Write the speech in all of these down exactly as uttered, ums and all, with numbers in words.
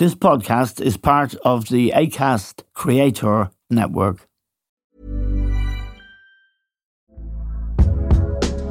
This podcast is part of the Acast Creator Network.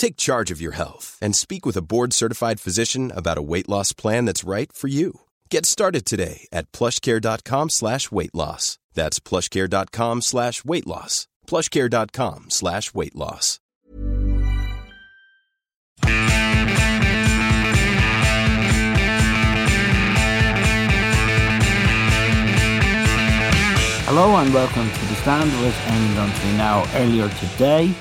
Take charge of your health and speak with a board-certified physician about a weight loss plan that's right for you. Get started today at plushcare.com slash weight loss. That's plushcare.com slash weight loss. plushcare.com slash weight loss. Hello and welcome to The Stand with Eamon Dunphy. Now, earlier today,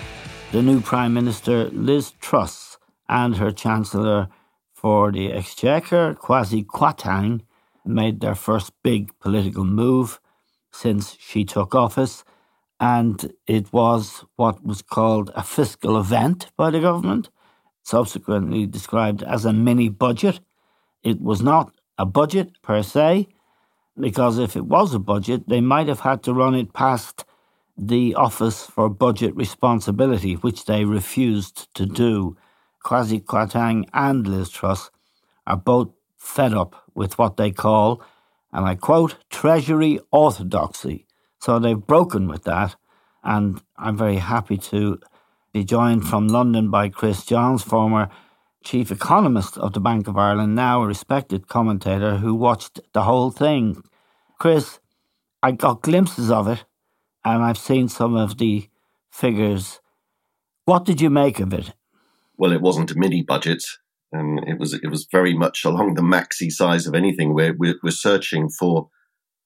the new Prime Minister, Liz Truss, and her Chancellor for the Exchequer, Kwasi Kwarteng, made their first big political move since she took office, and it was what was called a fiscal event by the government, subsequently described as a mini-budget. It was not a budget per se, because if it was a budget, they might have had to run it past the Office for Budget Responsibility, which they refused to do. Kwasi Kwarteng and Liz Truss are both fed up with what they call, and I quote, Treasury orthodoxy. So they've broken with that, and I'm very happy to be joined from London by Chris Johns, former Chief Economist of the Bank of Ireland, now a respected commentator who watched the whole thing. Chris, I got glimpses of it, and I've seen some of the figures. What did you make of it? Well, it wasn't a mini budget. Um, it was it was very much along the maxi size of anything. We're we're, we're searching for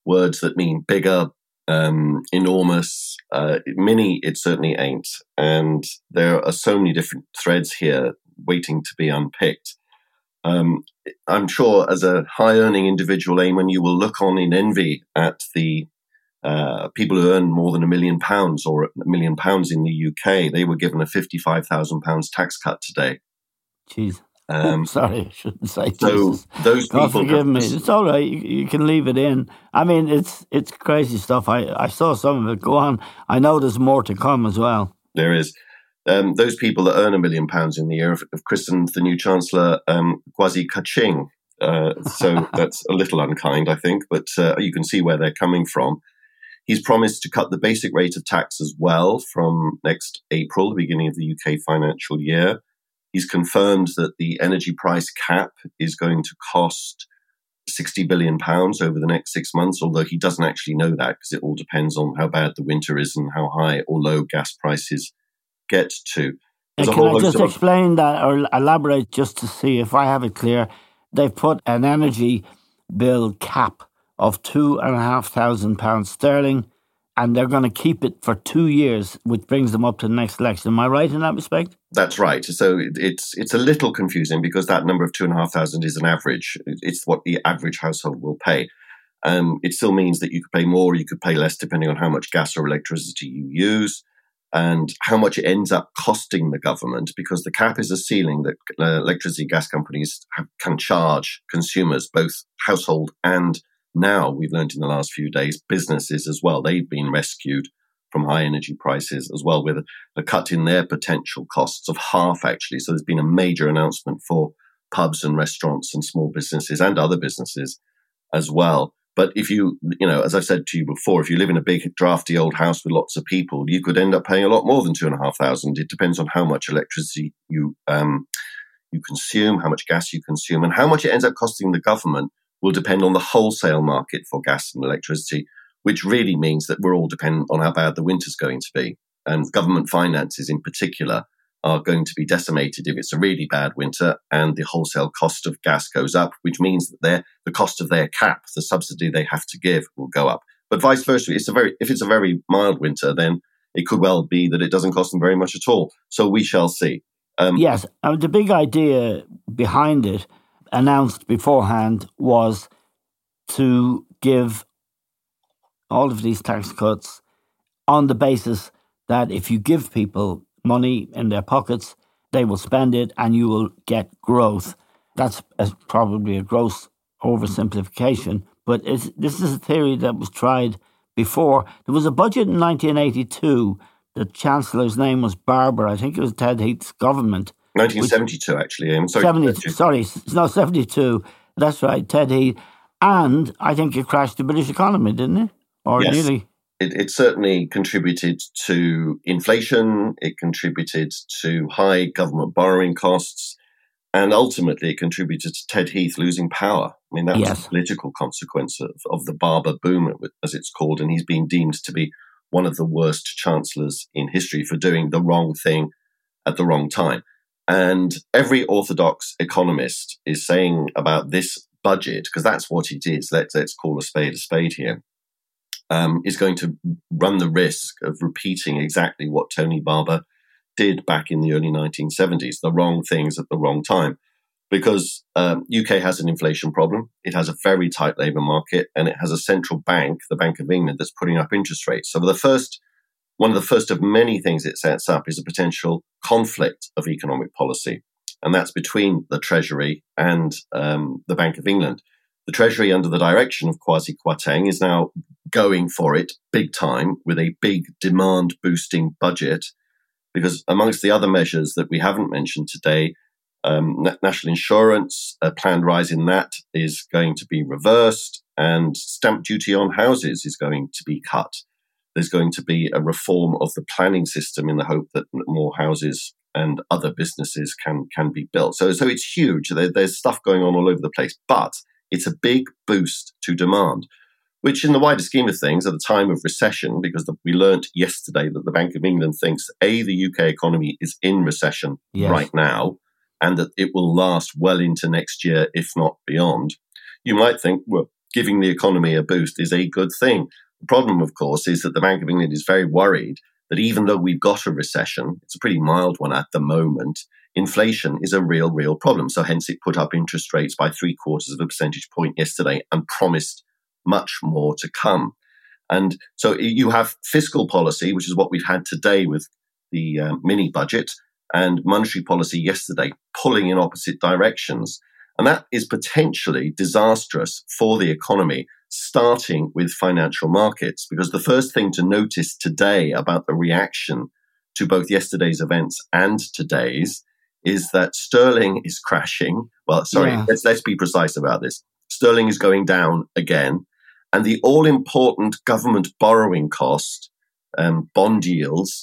words that mean bigger, um, enormous. Uh, mini, it certainly ain't. And there are so many different threads here waiting to be unpicked. Um, I'm sure, as a high-earning individual, Eamon, you will look on in envy at the Uh, people who earn more than a million pounds or a million pounds in the U K. They were given a fifty-five thousand pounds tax cut today. Jeez. Um, Sorry, I shouldn't say so Jesus. Those people God forgive me. It's all right. You, you can leave it in. I mean, it's it's crazy stuff. I, I saw some of it. Go on. I know there's more to come as well. There is. Um, those people that earn a million pounds in the year have, have christened the new Chancellor um, Kwasi Kwarteng. Uh, so that's a little unkind, I think, but uh, you can see where they're coming from. He's promised to cut the basic rate of tax as well from next April, the beginning of the U K financial year. He's confirmed that the energy price cap is going to cost sixty billion pounds over the next six months, although he doesn't actually know that because it all depends on how bad the winter is and how high or low gas prices get to. Can I just of- explain that or elaborate just to see if I have it clear? They've put an energy bill cap of two and a half thousand pounds sterling, and they're going to keep it for two years, which brings them up to the next election. Am I right in that respect? That's right. So it's it's a little confusing because that number of two and a half thousand is an average. It's what the average household will pay. Um, it still means that you could pay more, or you could pay less, depending on how much gas or electricity you use, and how much it ends up costing the government, because the cap is a ceiling that uh, electricity gas companies have, can charge consumers, both household and now, we've learned in the last few days, businesses as well, they've been rescued from high energy prices as well, with a cut in their potential costs of half, actually. So there's been a major announcement for pubs and restaurants and small businesses and other businesses as well. But if you, you know, as I've said to you before, if you live in a big, drafty old house with lots of people, you could end up paying a lot more than two and a half thousand. It depends on how much electricity you um, you consume, how much gas you consume, and how much it ends up costing the government will depend on the wholesale market for gas and electricity, which really means that we're all dependent on how bad the winter's going to be. And government finances in particular are going to be decimated if it's a really bad winter and the wholesale cost of gas goes up, which means that their the cost of their cap, the subsidy they have to give, will go up. But vice versa, it's a very if it's a very mild winter, then it could well be that it doesn't cost them very much at all. So we shall see. Um, yes, uh, the big idea behind it, announced beforehand, was to give all of these tax cuts on the basis that if you give people money in their pockets, they will spend it and you will get growth. That's a, probably a gross oversimplification, but it's, this is a theory that was tried before. There was a budget in nineteen eighty-two. The Chancellor's name was Barber. I think it was Ted Heath's government. nineteen seventy-two, which, actually. I'm sorry. seventy, sorry, no, seventy-two. That's right, Ted Heath. And I think it crashed the British economy, didn't it? Or yes. nearly. It, it certainly contributed to inflation. It contributed to high government borrowing costs. And ultimately, it contributed to Ted Heath losing power. I mean, that was yes. a political consequence of, of the Barber boom, as it's called. And he's been deemed to be one of the worst chancellors in history for doing the wrong thing at the wrong time. And every orthodox economist is saying about this budget, because that's what it is, let's, let's call a spade a spade here, um, is going to run the risk of repeating exactly what Tony Barber did back in the early nineteen seventies, the wrong things at the wrong time. Because um, U K has an inflation problem, it has a very tight labour market, and it has a central bank, the Bank of England, that's putting up interest rates. So the first, one of the first of many things it sets up is a potential conflict of economic policy, and that's between the Treasury and um, the Bank of England. The Treasury, under the direction of Kwasi Kwarteng, is now going for it big time with a big demand-boosting budget, because amongst the other measures that we haven't mentioned today, Um, national insurance, a planned rise in that is going to be reversed, and stamp duty on houses is going to be cut. There's going to be a reform of the planning system in the hope that more houses and other businesses can can be built. So, so it's huge. There, there's stuff going on all over the place, but it's a big boost to demand, which in the wider scheme of things, at a time of recession, because the, we learnt yesterday that the Bank of England thinks, A, the U K economy is in recession yes. right now, and that it will last well into next year, if not beyond. You might think, well, giving the economy a boost is a good thing. The problem, of course, is that the Bank of England is very worried that even though we've got a recession, it's a pretty mild one at the moment, inflation is a real, real problem. So hence it put up interest rates by three quarters of a percentage point yesterday and promised much more to come. And so you have fiscal policy, which is what we've had today with the uh, mini budget, and monetary policy yesterday, pulling in opposite directions. And that is potentially disastrous for the economy, starting with financial markets, because the first thing to notice today about the reaction to both yesterday's events and today's is that sterling is crashing. Well, sorry, yeah. let's, let's be precise about this. Sterling is going down again, and the all-important government borrowing cost, um, bond yields,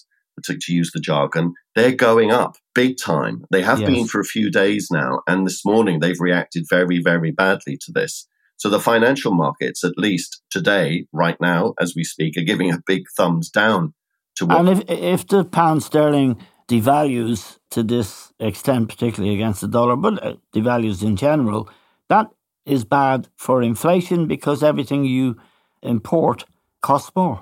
To, to use the jargon, they're going up big time. They have yes. been for a few days now, and this morning they've reacted very, very badly to this. So the financial markets, at least today, right now, as we speak, are giving a big thumbs down to what... And if, if the pound sterling devalues to this extent, particularly against the dollar, but devalues in general, that is bad for inflation because everything you import costs more.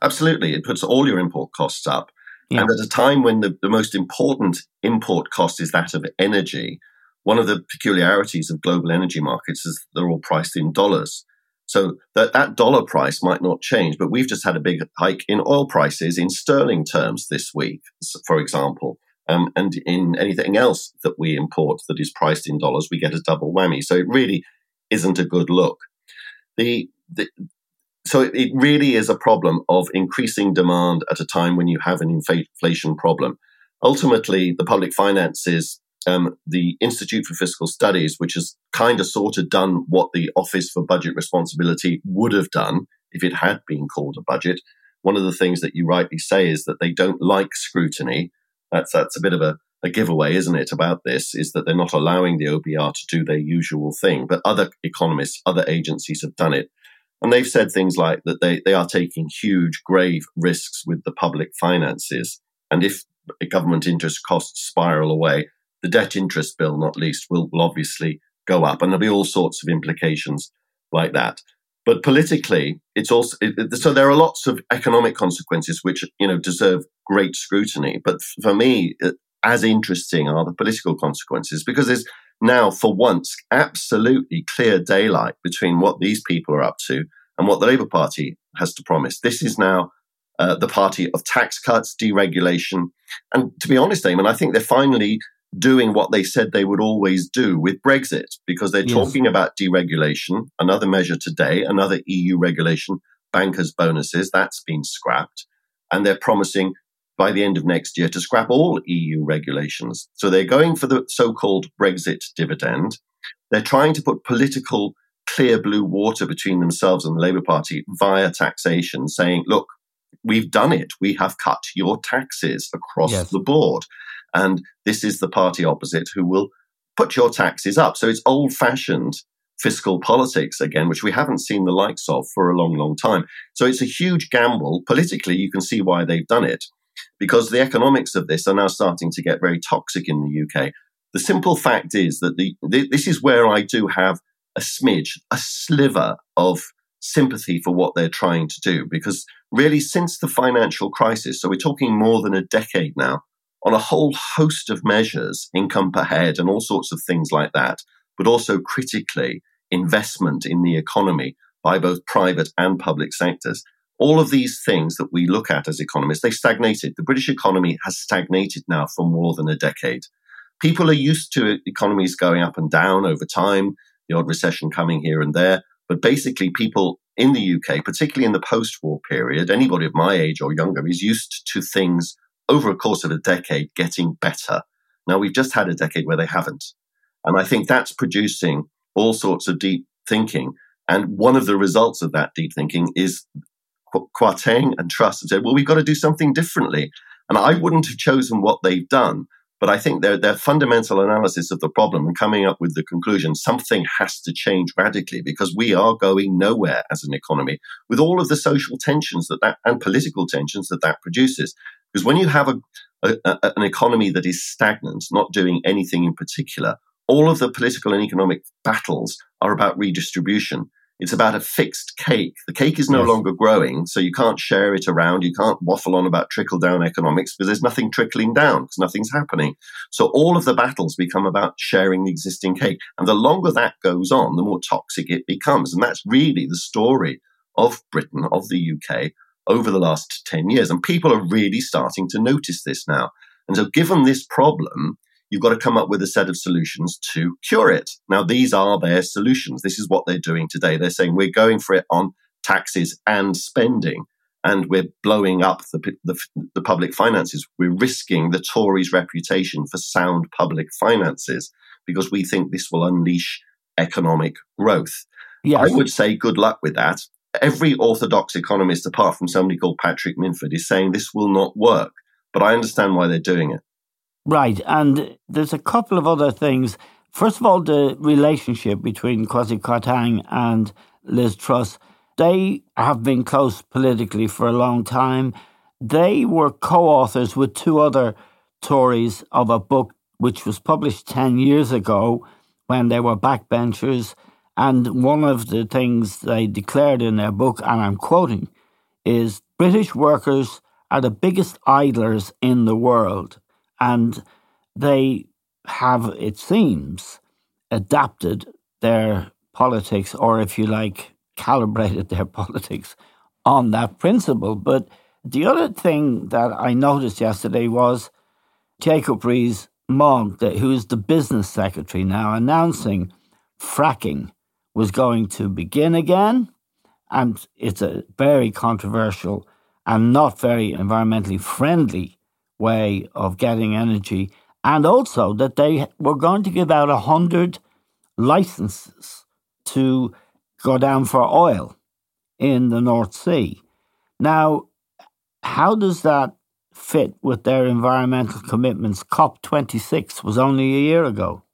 Absolutely. It puts all your import costs up. Yeah. And at a time when the, the most important import cost is that of energy, one of the peculiarities of global energy markets is they're all priced in dollars. So that, that dollar price might not change, but we've just had a big hike in oil prices in sterling terms this week, for example. Um, and in anything else that we import that is priced in dollars, we get a double whammy. So it really isn't a good look. The... the So it really is a problem of increasing demand at a time when you have an inflation problem. Ultimately, the public finances, um, the Institute for Fiscal Studies, which has kind of sort of done what the Office for Budget Responsibility would have done if it had been called a budget. One of the things that you rightly say is that they don't like scrutiny. That's that's a bit of a, a giveaway, isn't it, about this, is that they're not allowing the O B R to do their usual thing. But other economists, other agencies have done it. And they've said things like that they, they are taking huge, grave risks with the public finances. And if government interest costs spiral away, the debt interest bill, not least, will, will obviously go up. And there'll be all sorts of implications like that. But politically, it's also it, so there are lots of economic consequences which, you know, deserve great scrutiny. But for me, as interesting are the political consequences, because there's now, for once, absolutely clear daylight between what these people are up to and what the Labour Party has to promise. This is now uh, the party of tax cuts, deregulation. And to be honest, Eamon, I think they're finally doing what they said they would always do with Brexit, because they're yes. talking about deregulation, another measure today, another E U regulation, bankers' bonuses, that's been scrapped. And they're promising by the end of next year to scrap all E U regulations. So they're going for the so-called Brexit dividend. They're trying to put political clear blue water between themselves and the Labour Party via taxation, saying, look, we've done it. We have cut your taxes across yes. the board. And this is the party opposite who will put your taxes up. So it's old-fashioned fiscal politics again, which we haven't seen the likes of for a long, long time. So it's a huge gamble. Politically, you can see why they've done it, because the economics of this are now starting to get very toxic in the U K. The simple fact is that the, the this is where I do have a smidge, a sliver of sympathy for what they're trying to do, because really since the financial crisis, so we're talking more than a decade now, on a whole host of measures, income per head and all sorts of things like that, but also critically investment in the economy by both private and public sectors. All of these things that we look at as economists, they stagnated. The British economy has stagnated now for more than a decade. People are used to economies going up and down over time, the odd recession coming here and there. But basically, people in the U K, particularly in the post-war period, anybody of my age or younger is used to things over a course of a decade getting better. Now, we've just had a decade where they haven't. And I think that's producing all sorts of deep thinking. And one of the results of that deep thinking is Kwarteng and Truss have said, well, we've got to do something differently. And I wouldn't have chosen what they've done, but I think their, their fundamental analysis of the problem and coming up with the conclusion, something has to change radically because we are going nowhere as an economy with all of the social tensions that that and political tensions that that produces. Because when you have a, a, a, an economy that is stagnant, not doing anything in particular, all of the political and economic battles are about redistribution. It's about a fixed cake. The cake is no yes. longer growing, so you can't share it around. You can't waffle on about trickle-down economics because there's nothing trickling down because nothing's happening. So all of the battles become about sharing the existing cake. And the longer that goes on, the more toxic it becomes. And that's really the story of Britain, of the U K, over the last ten years. And people are really starting to notice this now. And so given this problem, you've got to come up with a set of solutions to cure it. Now, these are their solutions. This is what they're doing today. They're saying we're going for it on taxes and spending, and we're blowing up the, the, the public finances. We're risking the Tories' reputation for sound public finances because we think this will unleash economic growth. Yes. I would say good luck with that. Every orthodox economist, apart from somebody called Patrick Minford, is saying this will not work. But I understand why they're doing it. Right. And there's a couple of other things. First of all, the relationship between Kwasi Kwarteng and Liz Truss. They have been close politically for a long time. They were co-authors with two other Tories of a book which was published ten years ago when they were backbenchers. And one of the things they declared in their book, and I'm quoting, is British workers are the biggest idlers in the world. And they have, it seems, adapted their politics, or if you like, calibrated their politics on that principle. But the other thing that I noticed yesterday was Jacob Rees-Mogg, who is the business secretary now, announcing fracking was going to begin again. And it's a very controversial and not very environmentally friendly way of getting energy, and also that they were going to give out one hundred licenses to go down for oil in the North Sea. Now, how does that fit with their environmental commitments? COP twenty-six was only a year ago.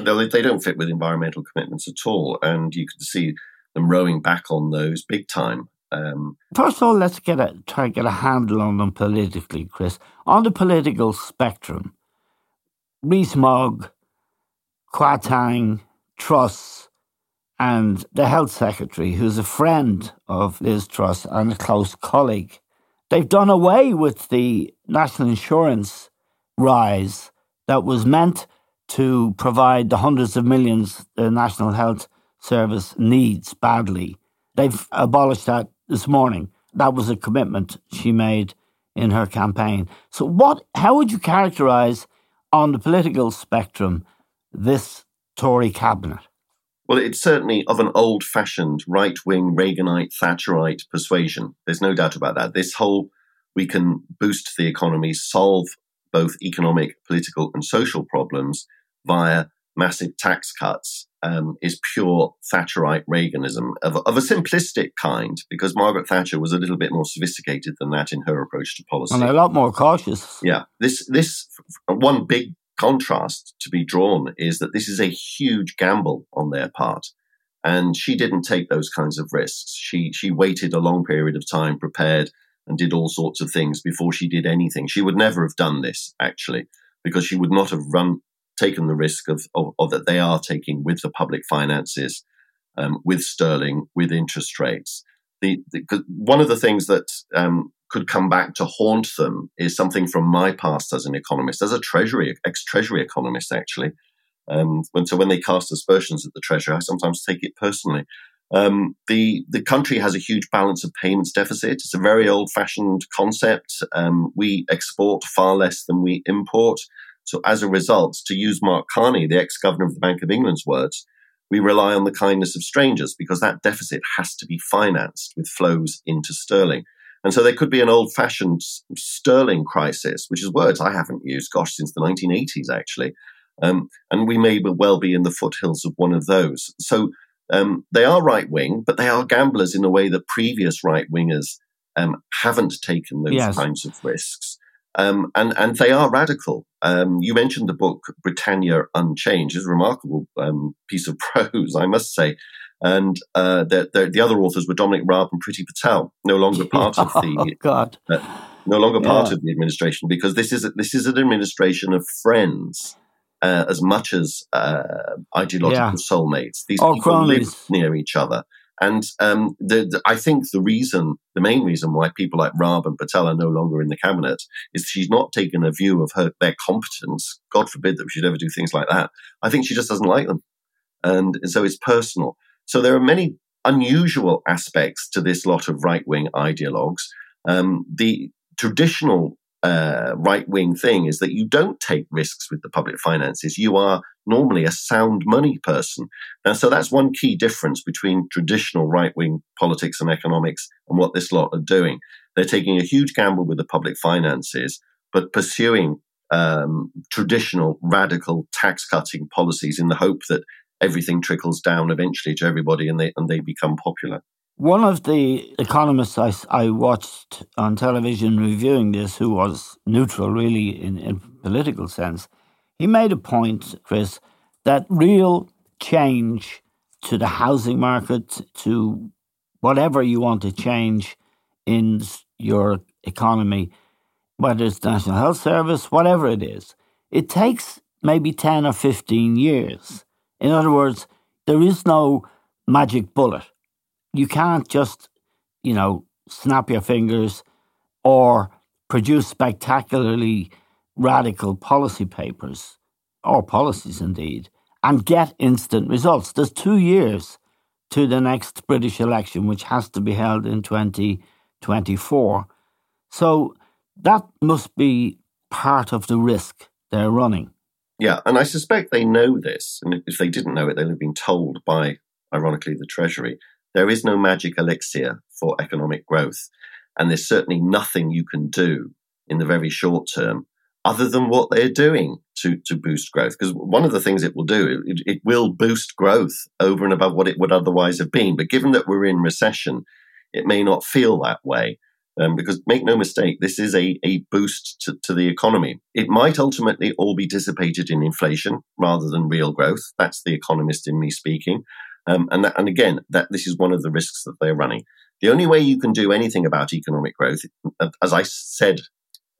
No, they don't fit with environmental commitments at all, and you can see them rowing back on those big time. Um, First of all, let's get a, try and get a handle on them politically, Chris. On the political spectrum, Rees-Mogg, Kwarteng, Truss, and the Health Secretary, who's a friend of Liz Truss and a close colleague, they've done away with the national insurance rise that was meant to provide the hundreds of millions the National Health Service needs badly. They've abolished that this morning. That was a commitment she made in her campaign. So what? How would you characterise on the political spectrum this Tory cabinet? Well, it's certainly of an old-fashioned right-wing Reaganite, Thatcherite persuasion. There's no doubt about that. This whole, we can boost the economy, solve both economic, political and social problems via massive tax cuts, um, is pure Thatcherite Reaganism of, of a simplistic kind, because Margaret Thatcher was a little bit more sophisticated than that in her approach to policy. And a lot more cautious. Yeah. This, this one big contrast to be drawn is that this is a huge gamble on their part. And she didn't take those kinds of risks. She, she waited a long period of time, prepared, and did all sorts of things before she did anything. She would never have done this, actually, because she would not have run taken the risk of, of, of that they are taking with the public finances, um, with sterling, with interest rates. The, the one of the things that um, could come back to haunt them is something from my past as an economist, as a Treasury ex-Treasury economist, actually. Um, and so when they cast aspersions at the Treasury, I sometimes take it personally. Um, the, the country has a huge balance of payments deficit. It's a very old-fashioned concept. Um, we export far less than we import. So as a result, to use Mark Carney, the ex-governor of the Bank of England's words, we rely on the kindness of strangers because that deficit has to be financed with flows into sterling. And so there could be an old-fashioned sterling crisis, which is words I haven't used, gosh, since the nineteen eighties, actually. Um, and we may well be in the foothills of one of those. So Um, they are right-wing, but they are gamblers in a way that previous right-wingers um, haven't taken those yes. kinds of risks. Um, and, and they are radical. Um, you mentioned the book Britannia Unchanged. It's a remarkable um, piece of prose, I must say. And uh, the, the, the other authors were Dominic Raab and Priti Patel, no longer part of the oh, God. Uh, no longer yeah. part of the administration, because this is a, this is an administration of friends. Uh, as much as uh, ideological yeah. soulmates. These All people cronies. live near each other. And um, the, the, I think the reason, the main reason why people like Raab and Patel are no longer in the cabinet is she's not taken a view of her their competence. God forbid that we should ever do things like that. I think she just doesn't like them. And, and so it's personal. So there are many unusual aspects to this lot of right-wing ideologues. Um, the traditional Uh, right-wing thing is that you don't take risks with the public finances. You are normally a sound money person. And so that's one key difference between traditional right-wing politics and economics and what this lot are doing. They're taking a huge gamble with the public finances, but pursuing um, traditional radical tax-cutting policies in the hope that everything trickles down eventually to everybody and they and they become popular. One of the economists I, I watched on television reviewing this, who was neutral really in a political sense, he made a point, Chris, that real change to the housing market, to whatever you want to change in your economy, whether it's the National Health Service, whatever it is, it takes maybe ten or fifteen years. In other words, there is no magic bullet. You can't just, you know, snap your fingers or produce spectacularly radical policy papers, or policies indeed, and get instant results. There's two years to the next British election, which has to be held in twenty twenty-four. So that must be part of the risk they're running. Yeah, and I suspect they know this. And if they didn't know it, they'd have been told by, ironically, the Treasury. There is no magic elixir for economic growth, and there's certainly nothing you can do in the very short term other than what they're doing to, to boost growth. Because one of the things it will do, it, it will boost growth over and above what it would otherwise have been. But given that we're in recession, it may not feel that way, um, because make no mistake, this is a, a boost to, to the economy. It might ultimately all be dissipated in inflation rather than real growth. That's the economist in me speaking. Um, and, that, and again, that this is one of the risks that they're running. The only way you can do anything about economic growth, as I said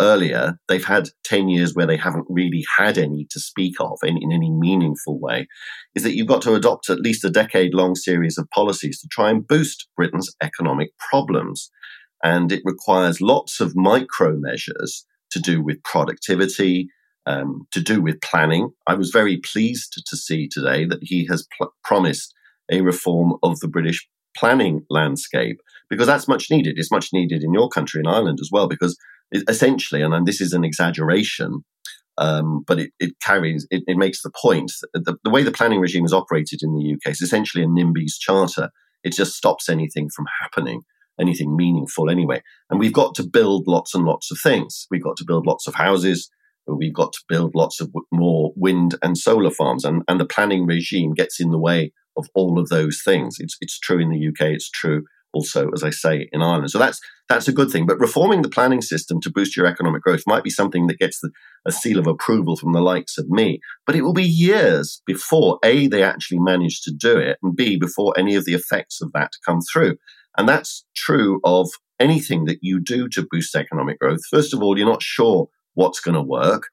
earlier, they've had ten years where they haven't really had any to speak of in, in any meaningful way, is that you've got to adopt at least a decade-long series of policies to try and boost Britain's economic problems. And it requires lots of micro measures to do with productivity, um, to do with planning. I was very pleased to see today that he has pl- promised a reform of the British planning landscape, because that's much needed. It's much needed in your country, in Ireland as well, because it, essentially, and, and this is an exaggeration, um, but it, it carries, it, it makes the point that the, the way the planning regime is operated in the U K is essentially a NIMBY's charter. It just stops anything from happening, anything meaningful anyway. And we've got to build lots and lots of things. We've got to build lots of houses. We've got to build lots of w- more wind and solar farms. And, and the planning regime gets in the way of all of those things. It's it's true in the U K. It's true also, as I say, in Ireland. So that's that's a good thing. But reforming the planning system to boost your economic growth might be something that gets the, a seal of approval from the likes of me. But it will be years before, A, they actually manage to do it, and B, before any of the effects of that come through. And that's true of anything that you do to boost economic growth. First of all, you're not sure what's going to work.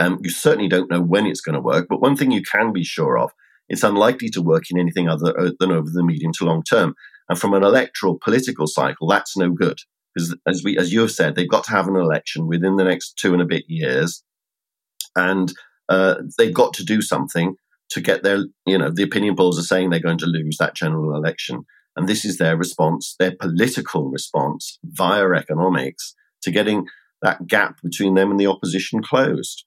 Um, you certainly don't know when it's going to work. But one thing you can be sure of, it's unlikely to work in anything other than over the medium to long term. And from an electoral political cycle, that's no good. Because as we, as you have said, they've got to have an election within the next two and a bit years. And uh, they've got to do something to get their, you know, the opinion polls are saying they're going to lose that general election. And this is their response, their political response via economics to getting that gap between them and the opposition closed.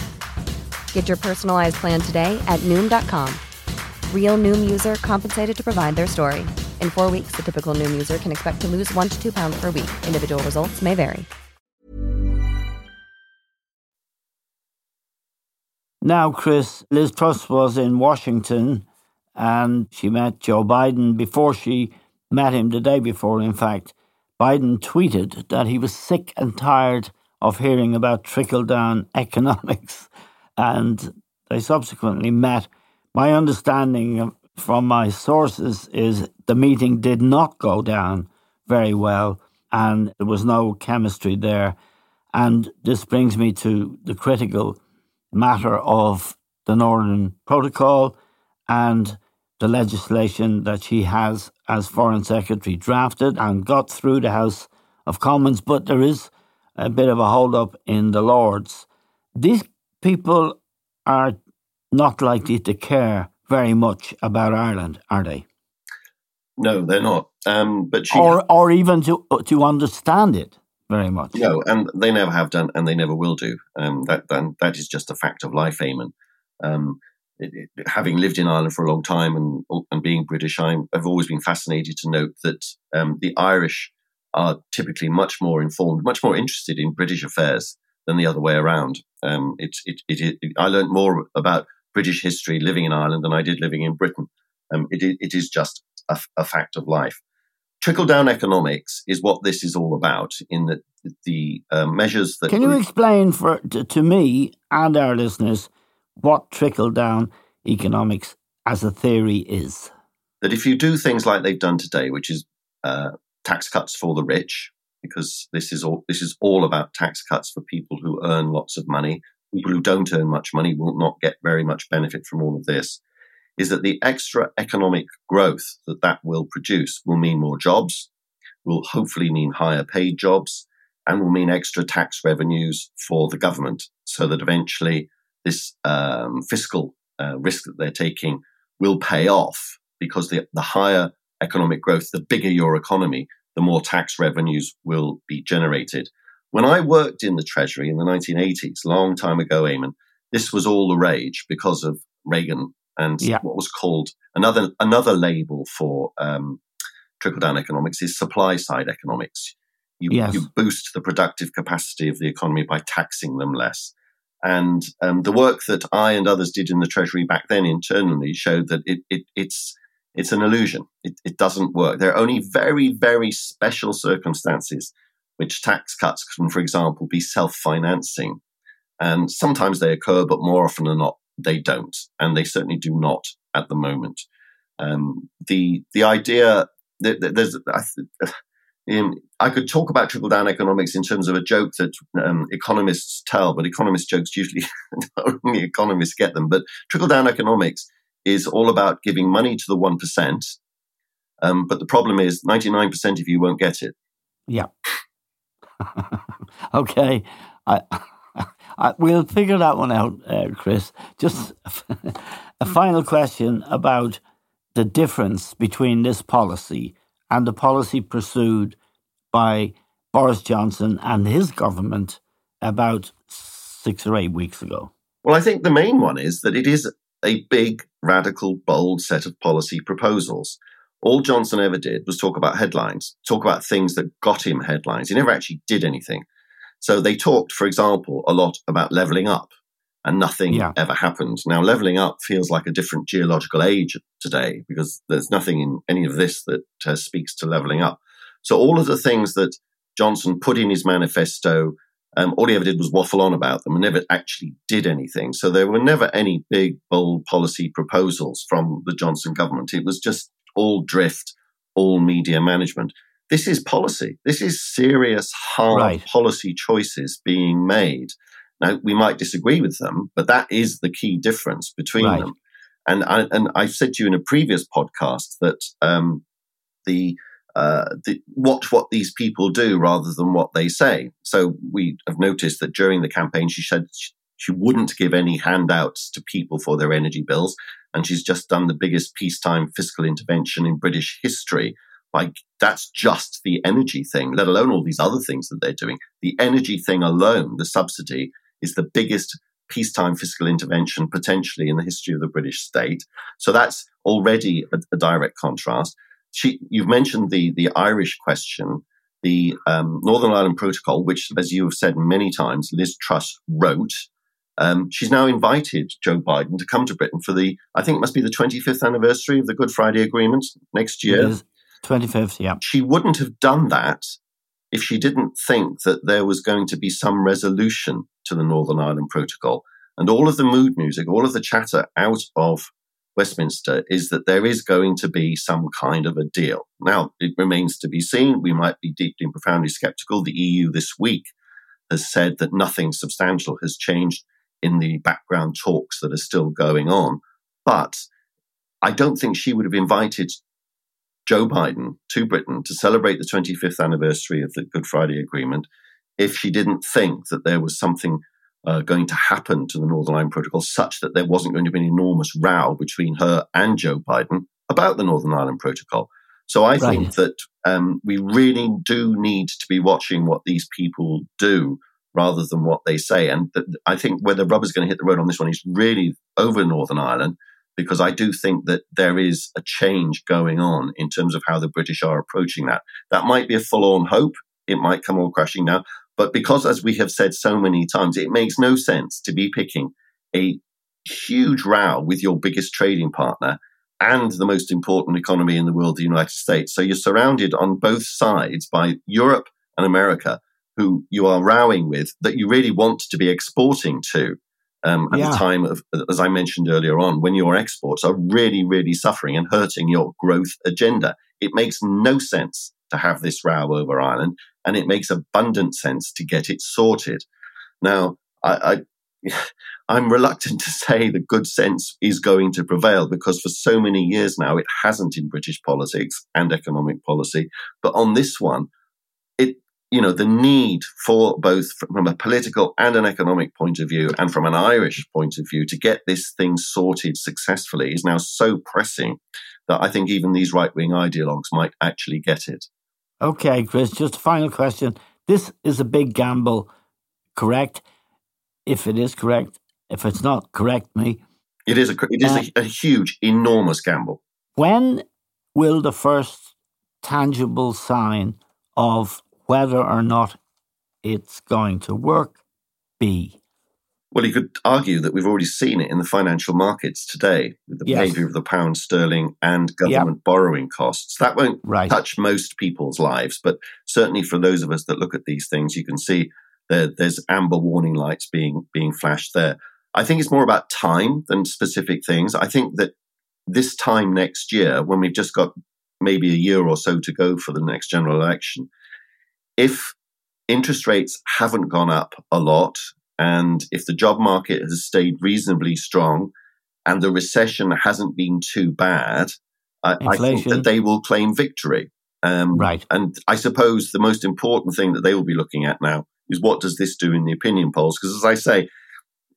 Get your personalized plan today at Noom dot com. Real Noom user compensated to provide their story. In four weeks, the typical Noom user can expect to lose one to two pounds per week. Individual results may vary. Now, Chris, Liz Truss was in Washington and she met Joe Biden before she met him the day before. In fact, Biden tweeted that he was sick and tired of hearing about trickle-down economics. And they subsequently met. My understanding from my sources is the meeting did not go down very well and there was no chemistry there. And this brings me to the critical matter of the Northern Protocol and the legislation that she has as Foreign Secretary drafted and got through the House of Commons. But there is a bit of a hold-up in the Lords. These people are not likely to care very much about Ireland, are they? No, they're not. Um, but she or, ha- or even to to understand it very much. No, and they never have done, and they never will do. Um, that that, that is just a fact of life, Eamon. Um, it, it, having lived in Ireland for a long time and and being British, I'm, I've always been fascinated to note that um, the Irish are typically much more informed, much more interested in British affairs than the other way around. Um, it, it, it, it, I learned more about British history living in Ireland than I did living in Britain. Um, it, it is just a, a fact of life. Trickle-down economics is what this is all about, in that the uh, measures that... Can you explain for to, to me and our listeners what trickle-down economics as a theory is? That if you do things like they've done today, which is uh, tax cuts for the rich, because this is all this is all about tax cuts for people who earn lots of money. People who don't earn much money will not get very much benefit from all of this. Is that the extra economic growth that that will produce will mean more jobs, will hopefully mean higher paid jobs, and will mean extra tax revenues for the government, so that eventually this um, fiscal uh, risk that they're taking will pay off, because the, the higher economic growth, the bigger your economy, the more tax revenues will be generated. When I worked in the Treasury in the nineteen eighties, long time ago, Eamon, this was all the rage because of Reagan. And yeah. What was called another another label for um, trickle down economics is supply side economics. You, yes. you boost the productive capacity of the economy by taxing them less. And um, the work that I and others did in the Treasury back then internally showed that it, it it's it's an illusion. It, it doesn't work. There are only very very special circumstances which tax cuts can, for example, be self financing, and sometimes they occur, but more often than not, they don't, and they certainly do not at the moment. Um, the the idea that, that there's, I, th- in, I could talk about trickle down economics in terms of a joke that um, economists tell, but economist jokes usually only economists get them. But trickle down economics is all about giving money to the one percent, um, but the problem is ninety nine percent of you won't get it. Yeah. okay. I. I, we'll figure that one out, uh, Chris. Just a final question about the difference between this policy and the policy pursued by Boris Johnson and his government about six or eight weeks ago. Well, I think the main one is that it is a big, radical, bold set of policy proposals. All Johnson ever did was talk about headlines, talk about things that got him headlines. He never actually did anything. So they talked, for example, a lot about levelling up, and nothing yeah. ever happened. Now, levelling up feels like a different geological age today, because there's nothing in any of this that uh, speaks to levelling up. So all of the things that Johnson put in his manifesto, um, all he ever did was waffle on about them and never actually did anything. So there were never any big, bold policy proposals from the Johnson government. It was just all drift, all media management. This is policy. This is serious, hard right. policy choices being made. Now, we might disagree with them, but that is the key difference between right. them. And I, and I've said to you in a previous podcast that um, the, uh, the watch what these people do rather than what they say. So we have noticed that during the campaign, she said she wouldn't give any handouts to people for their energy bills, and she's just done the biggest peacetime fiscal intervention in British history. Like, that's just the energy thing, let alone all these other things that they're doing. The energy thing alone, the subsidy, is the biggest peacetime fiscal intervention potentially in the history of the British state. So that's already a, a direct contrast. She, you've mentioned the the Irish question, the um, Northern Ireland Protocol, which, as you have said many times, Liz Truss wrote. Um, she's now invited Joe Biden to come to Britain for the, I think it must be the twenty-fifth anniversary of the Good Friday Agreement next year. twenty-fifth, yeah. She wouldn't have done that if she didn't think that there was going to be some resolution to the Northern Ireland Protocol. And all of the mood music, all of the chatter out of Westminster is that there is going to be some kind of a deal. Now, it remains to be seen. We might be deeply and profoundly sceptical. The E U this week has said that nothing substantial has changed in the background talks that are still going on. But I don't think she would have invited Joe Biden to Britain to celebrate the twenty-fifth anniversary of the Good Friday Agreement if she didn't think that there was something uh, going to happen to the Northern Ireland Protocol such that there wasn't going to be an enormous row between her and Joe Biden about the Northern Ireland Protocol. So I right. think that um, we really do need to be watching what these people do rather than what they say. And th- I think where the rubber's going to hit the road on this one is really over Northern Ireland, because I do think that there is a change going on in terms of how the British are approaching that. That might be a forlorn hope. It might come all crashing down. But because, as we have said so many times, it makes no sense to be picking a huge row with your biggest trading partner and the most important economy in the world, the United States. So you're surrounded on both sides by Europe and America, who you are rowing with, that you really want to be exporting to um, at yeah. the time of, as I mentioned earlier on, when your exports are really, really suffering and hurting your growth agenda. It makes no sense to have this row over Ireland, and it makes abundant sense to get it sorted. Now, I, I, I'm reluctant to say that good sense is going to prevail, because for so many years now, it hasn't in British politics and economic policy. But on this one, it, you know, the need for both from a political and an economic point of view, and from an Irish point of view, to get this thing sorted successfully is now so pressing that I think even these right-wing ideologues might actually get it. Okay, Chris, just a final question. This is a big gamble, correct? If it is correct. If it's not, correct me. It is a, it is uh, a, a huge, enormous gamble. When will the first tangible sign of whether or not it's going to work be? Well, you could argue that we've already seen it in the financial markets today with the yes. behavior of the pound sterling and government yep. borrowing costs. That won't right. touch most people's lives, but certainly for those of us that look at these things, you can see there, there's amber warning lights being being flashed there. I think it's more about time than specific things. I think that this time next year, when we've just got maybe a year or so to go for the next general election, if interest rates haven't gone up a lot, and if the job market has stayed reasonably strong and the recession hasn't been too bad, I, I think that they will claim victory. Um, right. And I suppose the most important thing that they will be looking at now is what does this do in the opinion polls? Because as I say,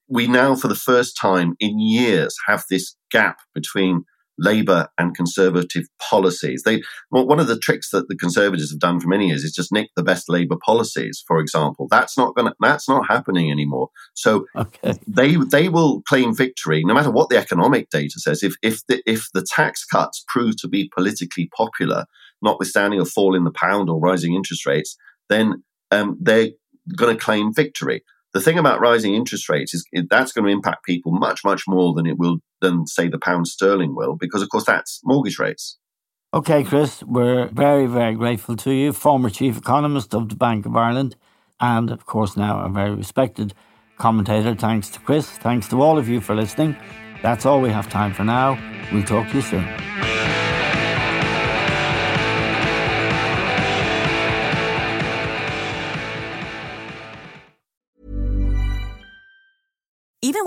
we now for the first time in years have this gap between Labour and Conservative policies. They, well, one of the tricks that the Conservatives have done for many years is just nick the best Labour policies, for example. That's not going. That's not happening anymore. So okay. they they will claim victory no matter what the economic data says. If if the, if the tax cuts prove to be politically popular, notwithstanding a fall in the pound or rising interest rates, then um, they're going to claim victory. The thing about rising interest rates is that's going to impact people much, much more than it will, than say the pound sterling will, because of course that's mortgage rates. Okay, Chris, we're very, very grateful to you, former chief economist of the Bank of Ireland, and of course now a very respected commentator. Thanks to Chris. Thanks to all of you for listening. That's all we have time for now. We'll talk to you soon. Even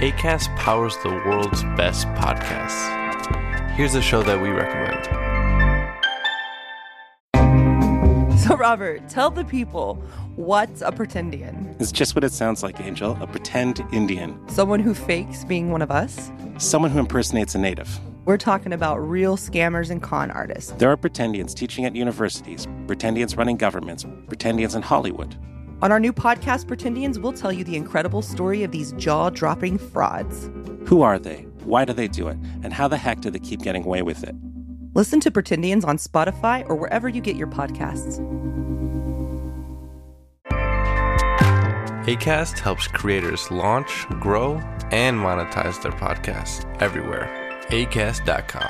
Acast powers the world's best podcasts. Here's a show that we recommend. So, Robert, tell the people, what's a Pretendian? It's just what it sounds like, Angel. A pretend Indian. Someone who fakes being one of us? Someone who impersonates a native. We're talking about real scammers and con artists. There are Pretendians teaching at universities, Pretendians running governments, Pretendians in Hollywood. On our new podcast, Pretendians, we'll tell you the incredible story of these jaw-dropping frauds. Who are they? Why do they do it? And how the heck do they keep getting away with it? Listen to Pretendians on Spotify or wherever you get your podcasts. Acast helps creators launch, grow, and monetize their podcasts everywhere. Acast dot com